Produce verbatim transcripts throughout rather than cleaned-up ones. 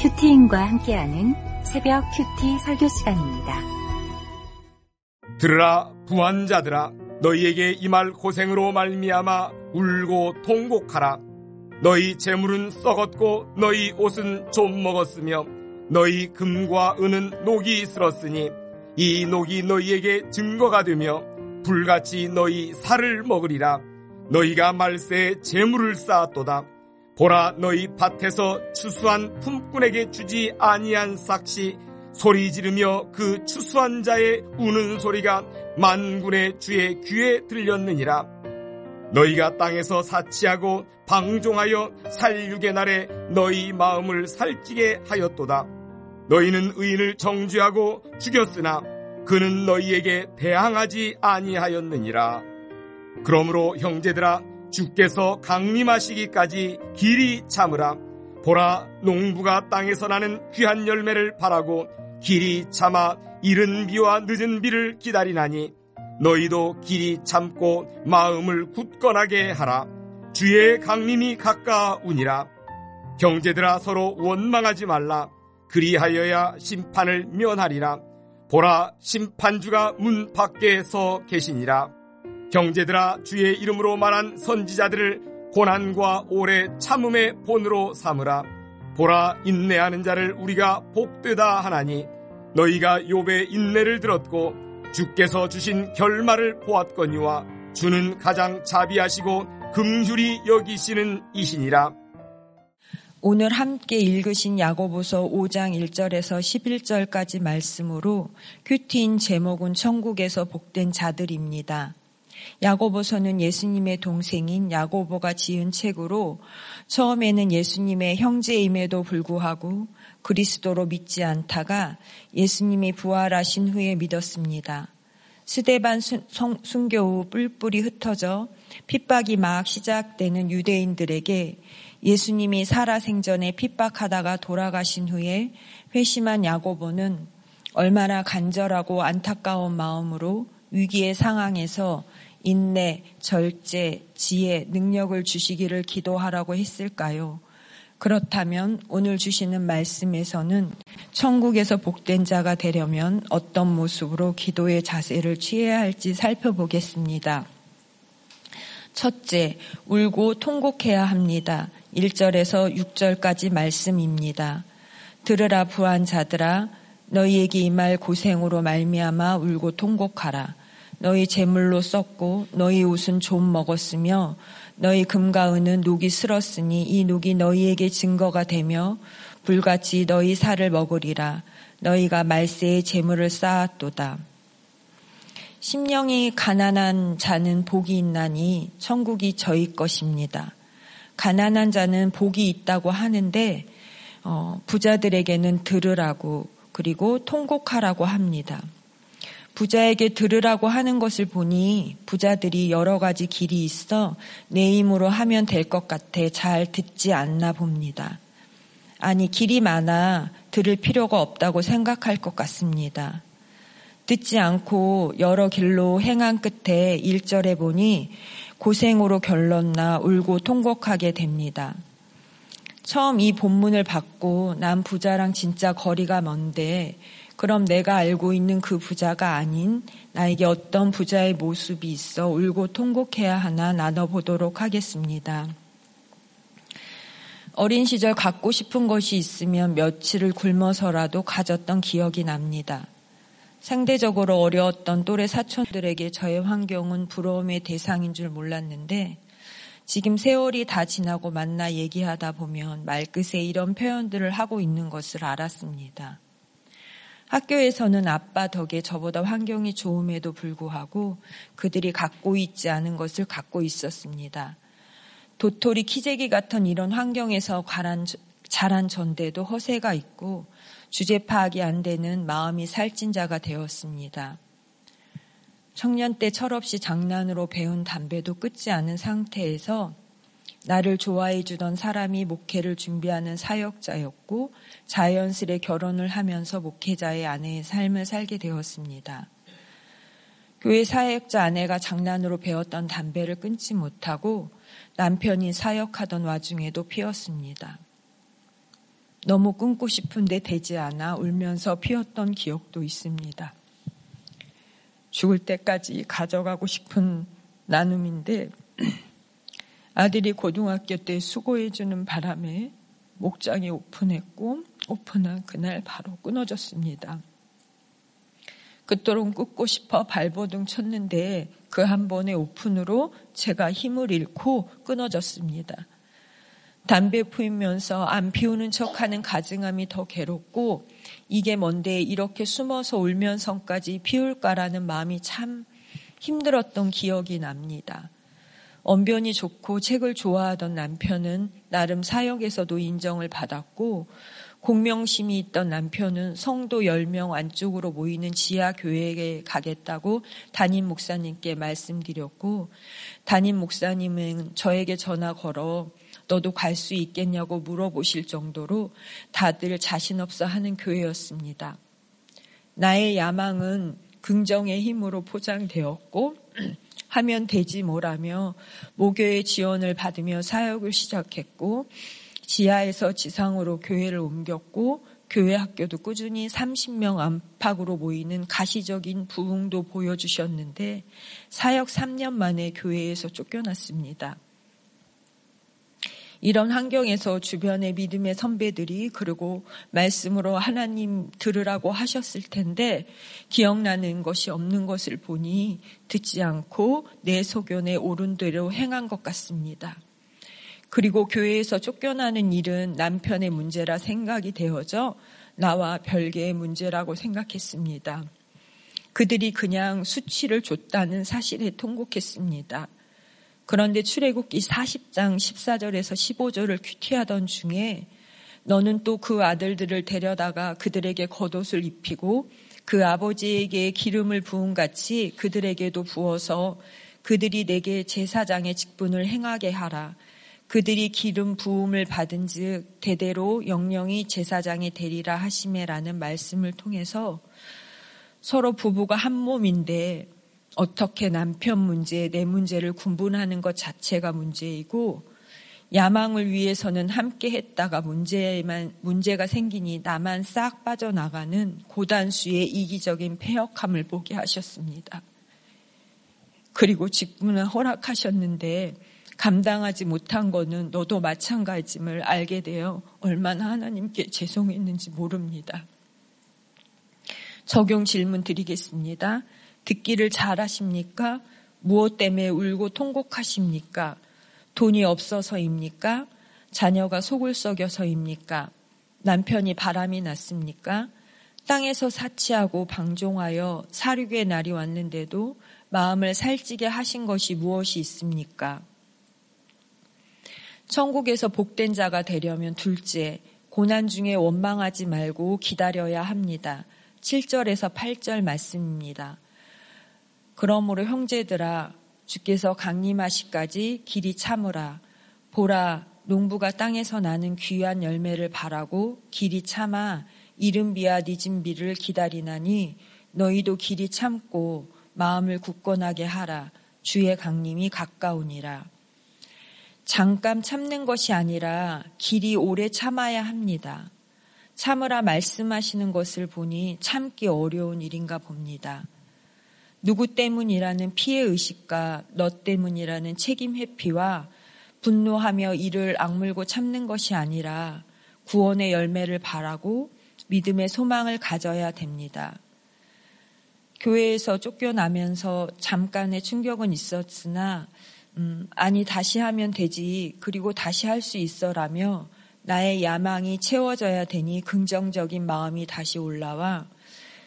큐티인과 함께하는 새벽 큐티 설교 시간입니다. 들으라 부한자들아, 너희에게 임할 고생으로 말미암아 울고 통곡하라. 너희 재물은 썩었고 너희 옷은 좀 먹었으며 너희 금과 은은 녹이 쓸었으니 이 녹이 너희에게 증거가 되며 불같이 너희 살을 먹으리라. 너희가 말세에 재물을 쌓았도다. 보라, 너희 밭에서 추수한 품꾼에게 주지 아니한 삭시 소리 지르며 그 추수한 자의 우는 소리가 만군의 주의 귀에 들렸느니라. 너희가 땅에서 사치하고 방종하여 살육의 날에 너희 마음을 살찌게 하였도다. 너희는 의인을 정죄하고 죽였으나 그는 너희에게 대항하지 아니하였느니라. 그러므로 형제들아, 주께서 강림하시기까지 길이 참으라. 보라, 농부가 땅에서 나는 귀한 열매를 바라고 길이 참아 이른 비와 늦은 비를 기다리나니 너희도 길이 참고 마음을 굳건하게 하라. 주의 강림이 가까우니라. 형제들아, 서로 원망하지 말라. 그리하여야 심판을 면하리라. 보라, 심판주가 문 밖에 서 계시니라. 형제들아, 주의 이름으로 말한 선지자들을 고난과 오래 참음의 본으로 삼으라. 보라, 인내하는 자를 우리가 복되다 하나니 너희가 욥의 인내를 들었고 주께서 주신 결말을 보았거니와 주는 가장 자비하시고 긍휼히 여기시는 이시니라. 오늘 함께 읽으신 야고보서 오 장 일 절에서 십일 절까지 말씀으로 큐티인 제목은 천국에서 복된 자들입니다. 야고보서는 예수님의 동생인 야고보가 지은 책으로 처음에는 예수님의 형제임에도 불구하고 그리스도로 믿지 않다가 예수님이 부활하신 후에 믿었습니다. 스데반 순, 성, 순교 후 뿔뿔이 흩어져 핍박이 막 시작되는 유대인들에게 예수님이 살아생전에 핍박하다가 돌아가신 후에 회심한 야고보는 얼마나 간절하고 안타까운 마음으로 위기의 상황에서 인내, 절제, 지혜, 능력을 주시기를 기도하라고 했을까요? 그렇다면 오늘 주시는 말씀에서는 천국에서 복된 자가 되려면 어떤 모습으로 기도의 자세를 취해야 할지 살펴보겠습니다. 첫째, 울고 통곡해야 합니다. 일 절에서 육 절까지 말씀입니다. 들으라 부한 자들아, 너희에게 임할 고생으로 말미암아 울고 통곡하라. 너희 재물로 썼고 너희 옷은 좀 먹었으며 너희 금과 은은 녹이 쓸었으니 이 녹이 너희에게 증거가 되며 불같이 너희 살을 먹으리라. 너희가 말세에 재물을 쌓았도다. 심령이 가난한 자는 복이 있나니 천국이 저희 것입니다. 가난한 자는 복이 있다고 하는데 어, 부자들에게는 들으라고 그리고 통곡하라고 합니다. 부자에게 들으라고 하는 것을 보니 부자들이 여러 가지 길이 있어 내 힘으로 하면 될 것 같아 잘 듣지 않나 봅니다. 아니, 길이 많아 들을 필요가 없다고 생각할 것 같습니다. 듣지 않고 여러 길로 행한 끝에 일 절에 보니 고생으로 결론나 울고 통곡하게 됩니다. 처음 이 본문을 받고 난 부자랑 진짜 거리가 먼데 그럼 내가 알고 있는 그 부자가 아닌 나에게 어떤 부자의 모습이 있어 울고 통곡해야 하나 나눠보도록 하겠습니다. 어린 시절 갖고 싶은 것이 있으면 며칠을 굶어서라도 가졌던 기억이 납니다. 상대적으로 어려웠던 또래 사촌들에게 저의 환경은 부러움의 대상인 줄 몰랐는데 지금 세월이 다 지나고 만나 얘기하다 보면 말끝에 이런 표현들을 하고 있는 것을 알았습니다. 학교에서는 아빠 덕에 저보다 환경이 좋음에도 불구하고 그들이 갖고 있지 않은 것을 갖고 있었습니다. 도토리 키재기 같은 이런 환경에서 자란 전대도 허세가 있고 주제 파악이 안 되는 마음이 살찐 자가 되었습니다. 청년 때 철없이 장난으로 배운 담배도 끊지 않은 상태에서 나를 좋아해 주던 사람이 목회를 준비하는 사역자였고 자연스레 결혼을 하면서 목회자의 아내의 삶을 살게 되었습니다. 교회 사역자 아내가 장난으로 배웠던 담배를 끊지 못하고 남편이 사역하던 와중에도 피웠습니다. 너무 끊고 싶은데 되지 않아 울면서 피웠던 기억도 있습니다. 죽을 때까지 가져가고 싶은 나눔인데 아들이 고등학교 때 수고해주는 바람에 목장이 오픈했고 오픈한 그날 바로 끊어졌습니다. 그토록 끊고 싶어 발버둥 쳤는데 그 한 번의 오픈으로 제가 힘을 잃고 끊어졌습니다. 담배 피우면서 안 피우는 척하는 가증함이 더 괴롭고 이게 뭔데 이렇게 숨어서 울면서까지 피울까라는 마음이 참 힘들었던 기억이 납니다. 언변이 좋고 책을 좋아하던 남편은 나름 사역에서도 인정을 받았고 공명심이 있던 남편은 성도 열 명 안쪽으로 모이는 지하교회에 가겠다고 담임 목사님께 말씀드렸고 담임 목사님은 저에게 전화 걸어 너도 갈 수 있겠냐고 물어보실 정도로 다들 자신 없어 하는 교회였습니다. 나의 야망은 긍정의 힘으로 포장되었고 하면 되지 뭐라며 모교의 지원을 받으며 사역을 시작했고 지하에서 지상으로 교회를 옮겼고 교회 학교도 꾸준히 삼십 명 안팎으로 모이는 가시적인 부흥도 보여주셨는데 사역 삼 년 만에 교회에서 쫓겨났습니다. 이런 환경에서 주변의 믿음의 선배들이 그리고 말씀으로 하나님 들으라고 하셨을 텐데 기억나는 것이 없는 것을 보니 듣지 않고 내 소견에 옳은 대로 행한 것 같습니다. 그리고 교회에서 쫓겨나는 일은 남편의 문제라 생각이 되어져 나와 별개의 문제라고 생각했습니다. 그들이 그냥 수치를 줬다는 사실에 통곡했습니다. 그런데 출애굽기 사십 장 십사 절에서 십오 절을 큐티하던 중에 너는 또 그 아들들을 데려다가 그들에게 겉옷을 입히고 그 아버지에게 기름을 부은 같이 그들에게도 부어서 그들이 내게 제사장의 직분을 행하게 하라. 그들이 기름 부음을 받은 즉 대대로 영영이 제사장이 되리라 하시매라는 말씀을 통해서 서로 부부가 한 몸인데 어떻게 남편 문제, 내 문제를 군분하는 것 자체가 문제이고 야망을 위해서는 함께 했다가 문제만, 문제가 생기니 나만 싹 빠져나가는 고단수의 이기적인 폐역함을 보게 하셨습니다. 그리고 직분을 허락하셨는데 감당하지 못한 거는 너도 마찬가지임을 알게 되어 얼마나 하나님께 죄송했는지 모릅니다. 적용 질문 드리겠습니다. 듣기를 잘 하십니까? 무엇 때문에 울고 통곡하십니까? 돈이 없어서입니까? 자녀가 속을 썩여서입니까? 남편이 바람이 났습니까? 땅에서 사치하고 방종하여 사륙의 날이 왔는데도 마음을 살찌게 하신 것이 무엇이 있습니까? 천국에서 복된 자가 되려면 둘째, 고난 중에 원망하지 말고 기다려야 합니다. 칠 절에서 팔 절 말씀입니다. 그러므로 형제들아, 주께서 강림하시까지 길이 참으라. 보라, 농부가 땅에서 나는 귀한 열매를 바라고 길이 참아 이른 비와 늦은 비를 기다리나니 너희도 길이 참고 마음을 굳건하게 하라. 주의 강림이 가까우니라. 잠깐 참는 것이 아니라 길이 오래 참아야 합니다. 참으라 말씀하시는 것을 보니 참기 어려운 일인가 봅니다. 누구 때문이라는 피해의식과 너 때문이라는 책임 회피와 분노하며 이를 악물고 참는 것이 아니라 구원의 열매를 바라고 믿음의 소망을 가져야 됩니다. 교회에서 쫓겨나면서 잠깐의 충격은 있었으나 음, 아니 다시 하면 되지 그리고 다시 할 수 있어라며 나의 야망이 채워져야 되니 긍정적인 마음이 다시 올라와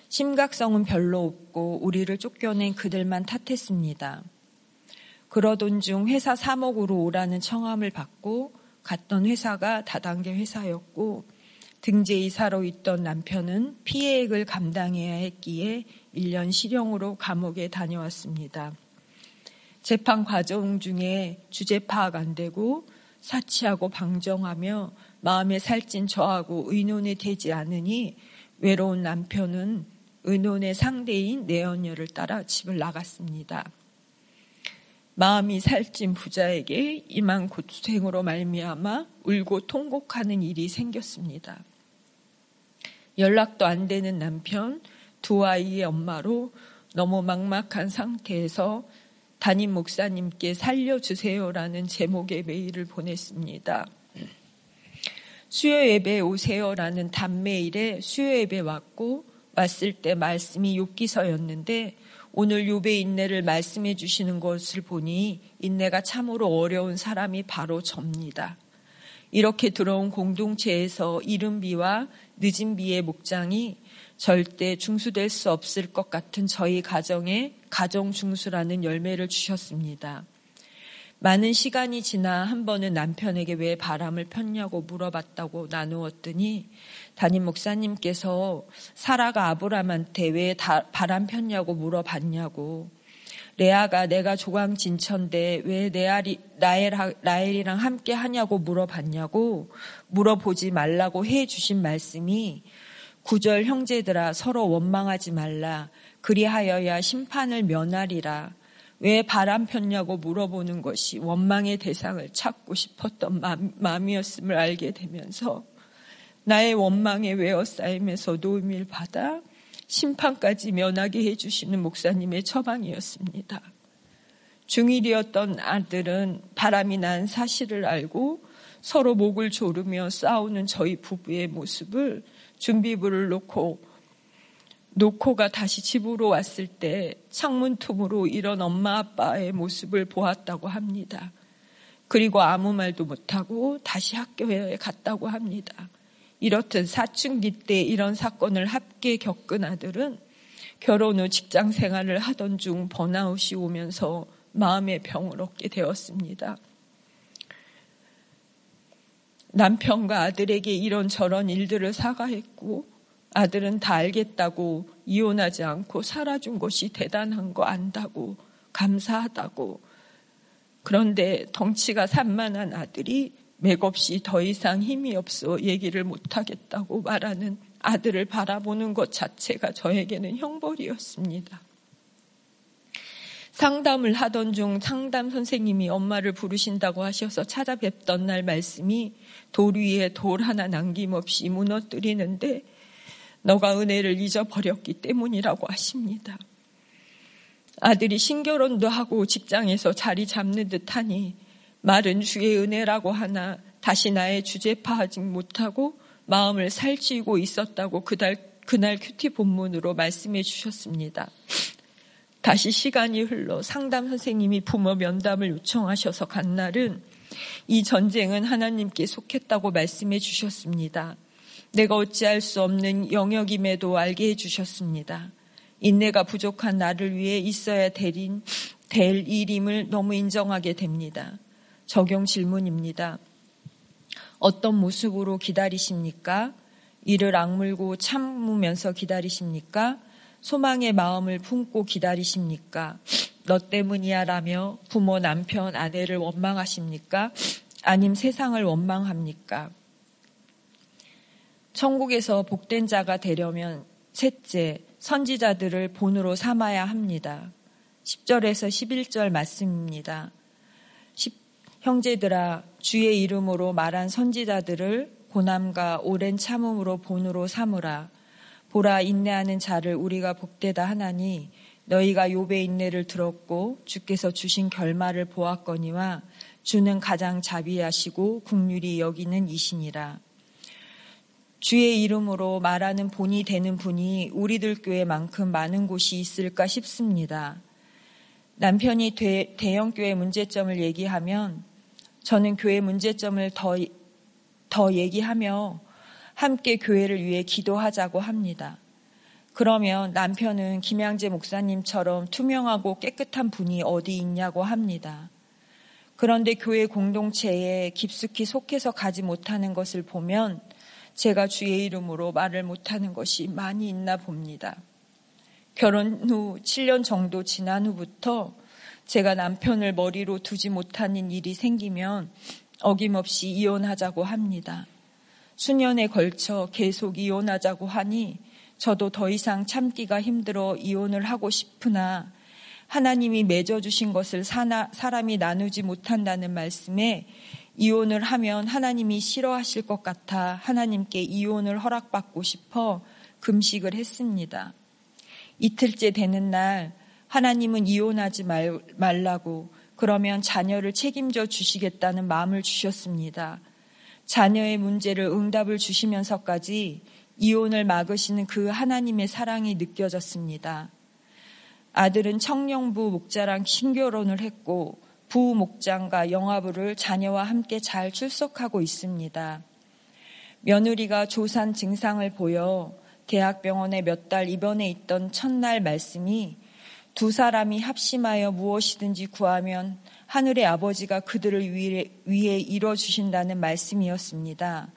심각성은 별로 없고 우리를 쫓겨낸 그들만 탓했습니다. 그러던 중 회사 사목으로 오라는 청함을 받고 갔던 회사가 다단계 회사였고 등재이사로 있던 남편은 피해액을 감당해야 했기에 일 년 실형으로 감옥에 다녀왔습니다. 재판 과정 중에 주제 파악 안 되고 사치하고 방정하며 마음에 살찐 저하고 의논이 되지 않으니 외로운 남편은 의논의 상대인 내연녀를 따라 집을 나갔습니다. 마음이 살찐 부자에게 이만 고생으로 말미암아 울고 통곡하는 일이 생겼습니다. 연락도 안 되는 남편, 두 아이의 엄마로 너무 막막한 상태에서 담임 목사님께 살려주세요라는 제목의 메일을 보냈습니다. 수요 예배 오세요라는 답메일에 수요 예배 왔고 왔을 때 말씀이 욥기서였는데 오늘 욥의 인내를 말씀해 주시는 것을 보니 인내가 참으로 어려운 사람이 바로 접니다. 이렇게 들어온 공동체에서 이른 비와 늦은 비의 목장이 절대 중수될 수 없을 것 같은 저희 가정에 가정 중수라는 열매를 주셨습니다. 많은 시간이 지나 한 번은 남편에게 왜 바람을 폈냐고 물어봤다고 나누었더니 담임 목사님께서 사라가 아브람한테 왜 다, 바람 폈냐고 물어봤냐고, 레아가 내가 조강진천데 왜 레아리, 라엘, 라엘이랑 함께 하냐고 물어봤냐고 물어보지 말라고 해주신 말씀이 구 절 형제들아 서로 원망하지 말라 그리하여야 심판을 면하리라. 왜 바람 폈냐고 물어보는 것이 원망의 대상을 찾고 싶었던 마음, 마음이었음을 알게 되면서 나의 원망에 외어싸임에서 도움을 받아 심판까지 면하게 해주시는 목사님의 처방이었습니다. 중일이었던 아들은 바람이 난 사실을 알고 서로 목을 조르며 싸우는 저희 부부의 모습을 준비물을 놓고 노코가 다시 집으로 왔을 때 창문 틈으로 이런 엄마 아빠의 모습을 보았다고 합니다. 그리고 아무 말도 못하고 다시 학교에 갔다고 합니다. 이렇듯 사춘기 때 이런 사건을 함께 겪은 아들은 결혼 후 직장 생활을 하던 중 번아웃이 오면서 마음의 병을 얻게 되었습니다. 남편과 아들에게 이런저런 일들을 사과했고 아들은 다 알겠다고 이혼하지 않고 살아준 것이 대단한 거 안다고 감사하다고. 그런데 덩치가 산만한 아들이 맥없이 더 이상 힘이 없어 얘기를 못하겠다고 말하는 아들을 바라보는 것 자체가 저에게는 형벌이었습니다. 상담을 하던 중 상담 선생님이 엄마를 부르신다고 하셔서 찾아뵙던 날 말씀이 돌 위에 돌 하나 남김없이 무너뜨리는데 너가 은혜를 잊어버렸기 때문이라고 하십니다. 아들이 신결혼도 하고 직장에서 자리 잡는 듯하니 말은 주의 은혜라고 하나 다시 나의 주제파하지 못하고 마음을 살찌우고 있었다고 그날, 그날 큐티 본문으로 말씀해 주셨습니다. 다시 시간이 흘러 상담 선생님이 부모 면담을 요청하셔서 간 날은 이 전쟁은 하나님께 속했다고 말씀해 주셨습니다. 내가 어찌할 수 없는 영역임에도 알게 해주셨습니다. 인내가 부족한 나를 위해 있어야 될, 될 일임을 너무 인정하게 됩니다. 적용 질문입니다. 어떤 모습으로 기다리십니까? 이를 악물고 참으면서 기다리십니까? 소망의 마음을 품고 기다리십니까? 너 때문이야 라며 부모, 남편, 아내를 원망하십니까? 아님 세상을 원망합니까? 천국에서 복된 자가 되려면 셋째, 선지자들을 본으로 삼아야 합니다. 십 절에서 십일 절 말씀입니다. 형제들아 주의 이름으로 말한 선지자들을 고난과 오랜 참음으로 본으로 삼으라. 보라 인내하는 자를 우리가 복되다 하나니 너희가 욥의 인내를 들었고 주께서 주신 결말을 보았거니와 주는 가장 자비하시고 긍휼히 여기는 이시니라. 주의 이름으로 말하는 본이 되는 분이 우리들 교회만큼 많은 곳이 있을까 싶습니다. 남편이 대, 대형 교회 문제점을 얘기하면 저는 교회 문제점을 더, 더 얘기하며 함께 교회를 위해 기도하자고 합니다. 그러면 남편은 김양재 목사님처럼 투명하고 깨끗한 분이 어디 있냐고 합니다. 그런데 교회 공동체에 깊숙이 속해서 가지 못하는 것을 보면 제가 주의 이름으로 말을 못하는 것이 많이 있나 봅니다. 결혼 후 칠 년 정도 지난 후부터 제가 남편을 머리로 두지 못하는 일이 생기면 어김없이 이혼하자고 합니다. 수년에 걸쳐 계속 이혼하자고 하니 저도 더 이상 참기가 힘들어 이혼을 하고 싶으나 하나님이 맺어주신 것을 사나, 사람이 나누지 못한다는 말씀에 이혼을 하면 하나님이 싫어하실 것 같아 하나님께 이혼을 허락받고 싶어 금식을 했습니다. 이틀째 되는 날 하나님은 이혼하지 말, 말라고 그러면 자녀를 책임져 주시겠다는 마음을 주셨습니다. 자녀의 문제를 응답을 주시면서까지 이혼을 막으시는 그 하나님의 사랑이 느껴졌습니다. 아들은 청년부 목자랑 신결혼을 했고 부 목장과 영화부를 자녀와 함께 잘 출석하고 있습니다. 며느리가 조산 증상을 보여 대학병원에 몇 달 입원해 있던 첫날 말씀이 두 사람이 합심하여 무엇이든지 구하면 하늘의 아버지가 그들을 위해, 위해 이뤄주신다는 말씀이었습니다.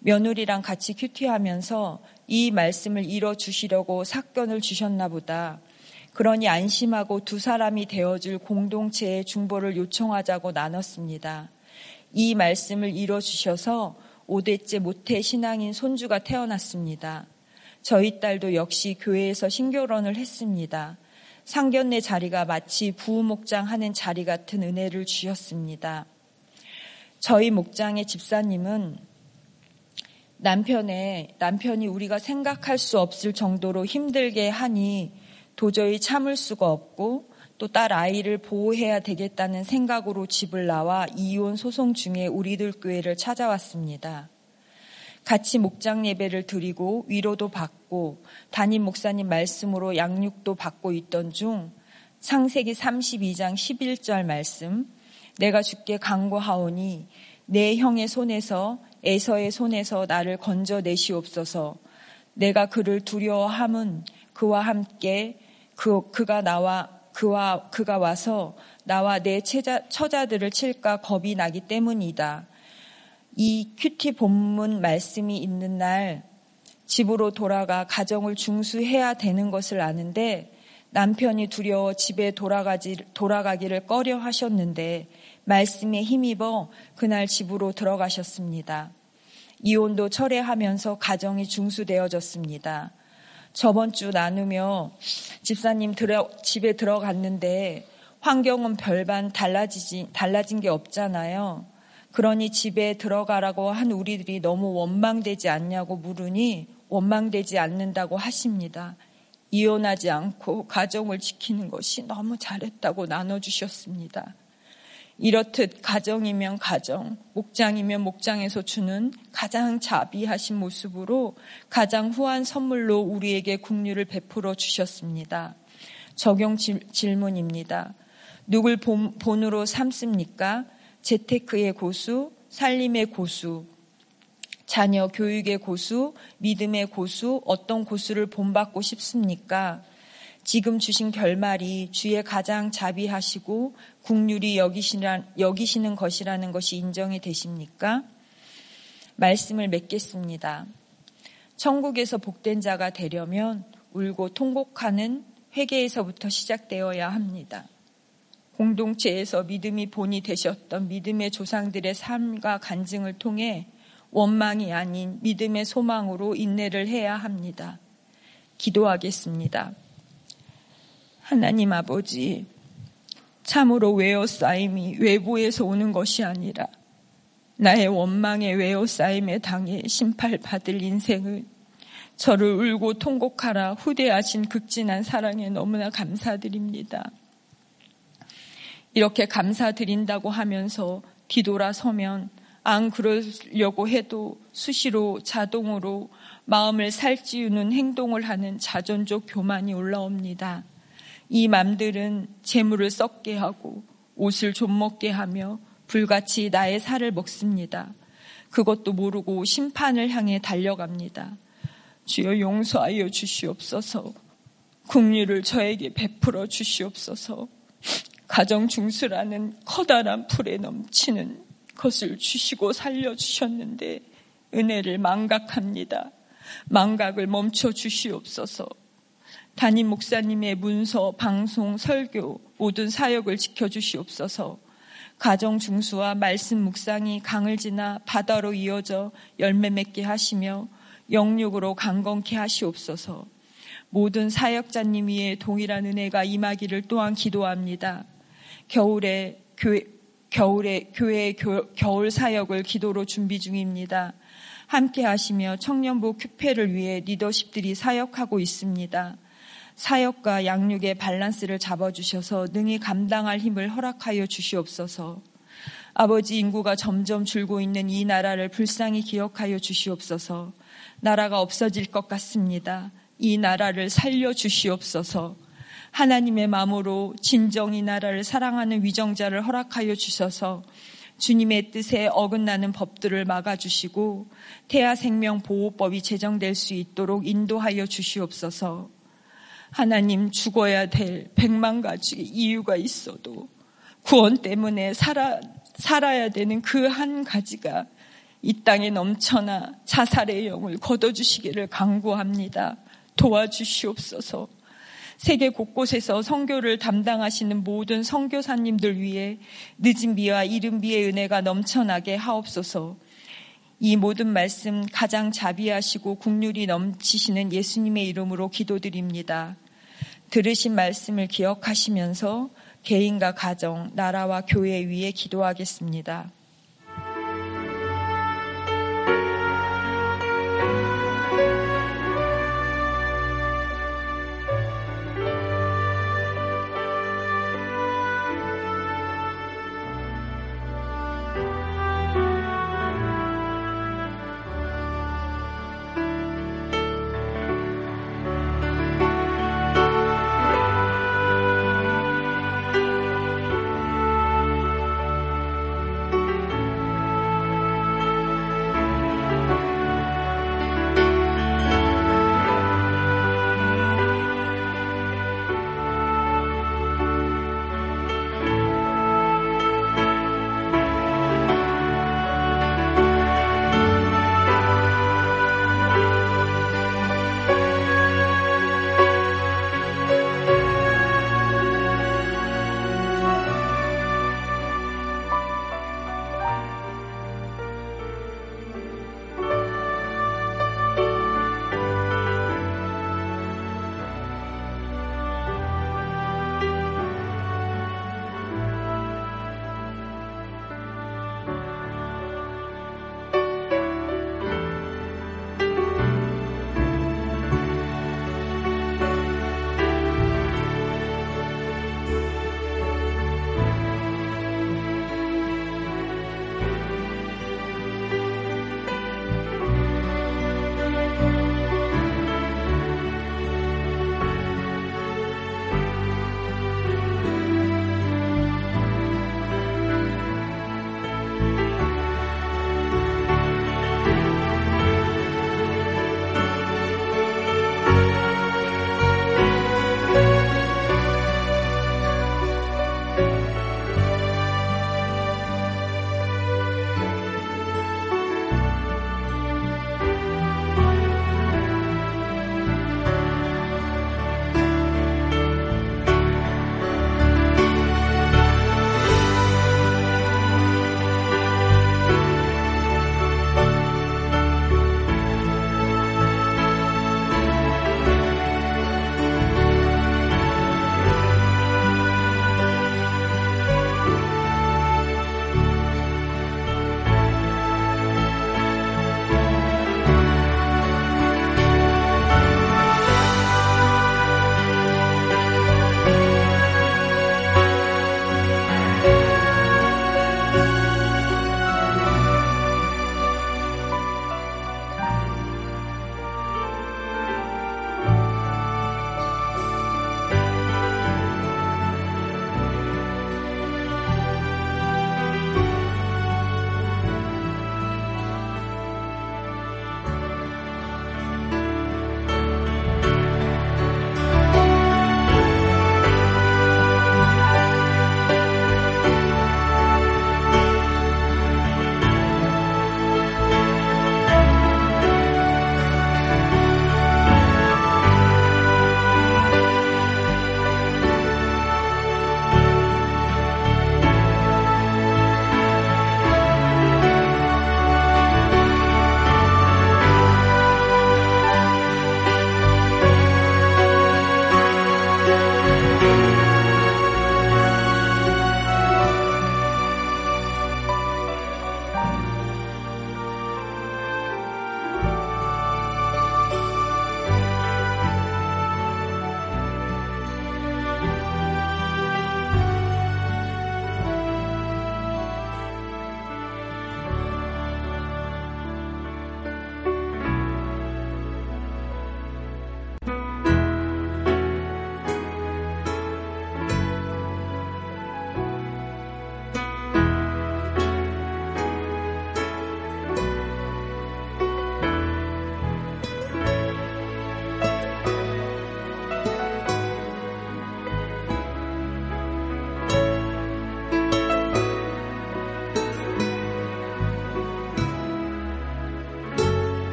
며느리랑 같이 큐티하면서 이 말씀을 이뤄주시려고 사건을 주셨나 보다. 그러니 안심하고 두 사람이 되어줄 공동체의 중보를 요청하자고 나눴습니다. 이 말씀을 이뤄주셔서 오 대째 모태 신앙인 손주가 태어났습니다. 저희 딸도 역시 교회에서 신결혼을 했습니다. 상견례 자리가 마치 부목장 하는 자리 같은 은혜를 주셨습니다. 저희 목장의 집사님은 남편의, 남편이 우리가 생각할 수 없을 정도로 힘들게 하니 도저히 참을 수가 없고 또 딸 아이를 보호해야 되겠다는 생각으로 집을 나와 이혼 소송 중에 우리들 교회를 찾아왔습니다. 같이 목장 예배를 드리고 위로도 받고 담임 목사님 말씀으로 양육도 받고 있던 중 창세기 삼십이 장 십일 절 말씀 내가 주께 간구하오니 내 형의 손에서 에서의 손에서 나를 건져내시옵소서 내가 그를 두려워함은 그와 함께 그, 그가 나와 그와 그가 와서 나와 내 체자, 처자들을 칠까 겁이 나기 때문이다. 이 큐티 본문 말씀이 있는 날 집으로 돌아가 가정을 중수해야 되는 것을 아는데 남편이 두려워 집에 돌아가지, 돌아가기를 꺼려 하셨는데 말씀에 힘입어 그날 집으로 들어가셨습니다. 이혼도 철회하면서 가정이 중수되어졌습니다. 저번 주 나누며 집사님 들어, 집에 들어갔는데 환경은 별반 달라지지, 달라진 게 없잖아요. 그러니 집에 들어가라고 한 우리들이 너무 원망되지 않냐고 물으니 원망되지 않는다고 하십니다. 이혼하지 않고 가정을 지키는 것이 너무 잘했다고 나눠주셨습니다. 이렇듯 가정이면 가정, 목장이면 목장에서 주는 가장 자비하신 모습으로 가장 후한 선물로 우리에게 긍휼을 베풀어 주셨습니다. 적용 질문입니다. 누굴 본, 본으로 삼습니까? 재테크의 고수, 살림의 고수, 자녀 교육의 고수, 믿음의 고수, 어떤 고수를 본받고 싶습니까? 지금 주신 결말이 주의 가장 자비하시고 긍휼히 여기시는 것이라는 것이 인정이 되십니까? 말씀을 맺겠습니다. 천국에서 복된 자가 되려면 울고 통곡하는 회개에서부터 시작되어야 합니다. 공동체에서 믿음이 본이 되셨던 믿음의 조상들의 삶과 간증을 통해 원망이 아닌 믿음의 소망으로 인내를 해야 합니다. 기도하겠습니다. 하나님 아버지, 참으로 외어 쌓임이 외부에서 오는 것이 아니라 나의 원망의 외어 쌓임에 당해 심판받을 인생을 저를 울고 통곡하라 후대하신 극진한 사랑에 너무나 감사드립니다. 이렇게 감사드린다고 하면서 뒤돌아서면 안 그러려고 해도 수시로 자동으로 마음을 살찌우는 행동을 하는 자존적 교만이 올라옵니다. 이 맘들은 재물을 썩게 하고 옷을 좀먹게 하며 불같이 나의 살을 먹습니다. 그것도 모르고 심판을 향해 달려갑니다. 주여 용서하여 주시옵소서. 긍휼을 저에게 베풀어 주시옵소서. 가정 중수라는 커다란 풀에 넘치는 것을 주시고 살려주셨는데 은혜를 망각합니다. 망각을 멈춰 주시옵소서. 담임 목사님의 문서, 방송, 설교 모든 사역을 지켜주시옵소서. 가정 중수와 말씀 묵상이 강을 지나 바다로 이어져 열매 맺게 하시며 영육으로 강건케 하시옵소서. 모든 사역자님 위에 동일한 은혜가 임하기를 또한 기도합니다. 겨울에 교회, 겨울에 교회의 교, 겨울 사역을 기도로 준비 중입니다. 함께 하시며 청년부 큐페를 위해 리더십들이 사역하고 있습니다. 사역과 양육의 밸런스를 잡아주셔서 능히 감당할 힘을 허락하여 주시옵소서. 아버지, 인구가 점점 줄고 있는 이 나라를 불쌍히 기억하여 주시옵소서. 나라가 없어질 것 같습니다. 이 나라를 살려주시옵소서. 하나님의 마음으로 진정히 나라를 사랑하는 위정자를 허락하여 주셔서 주님의 뜻에 어긋나는 법들을 막아주시고 태아생명보호법이 제정될 수 있도록 인도하여 주시옵소서. 하나님, 죽어야 될 백만 가족의 이유가 있어도 구원 때문에 살아, 살아야 되는 그 한 가지가 이 땅에 넘쳐나 자살의 영을 거둬주시기를 간구합니다. 도와주시옵소서. 세계 곳곳에서 선교를 담당하시는 모든 선교사님들 위해 늦은 비와 이른 비의 은혜가 넘쳐나게 하옵소서. 이 모든 말씀 가장 자비하시고 긍휼이 넘치시는 예수님의 이름으로 기도드립니다. 들으신 말씀을 기억하시면서 개인과 가정, 나라와 교회 위에 기도하겠습니다.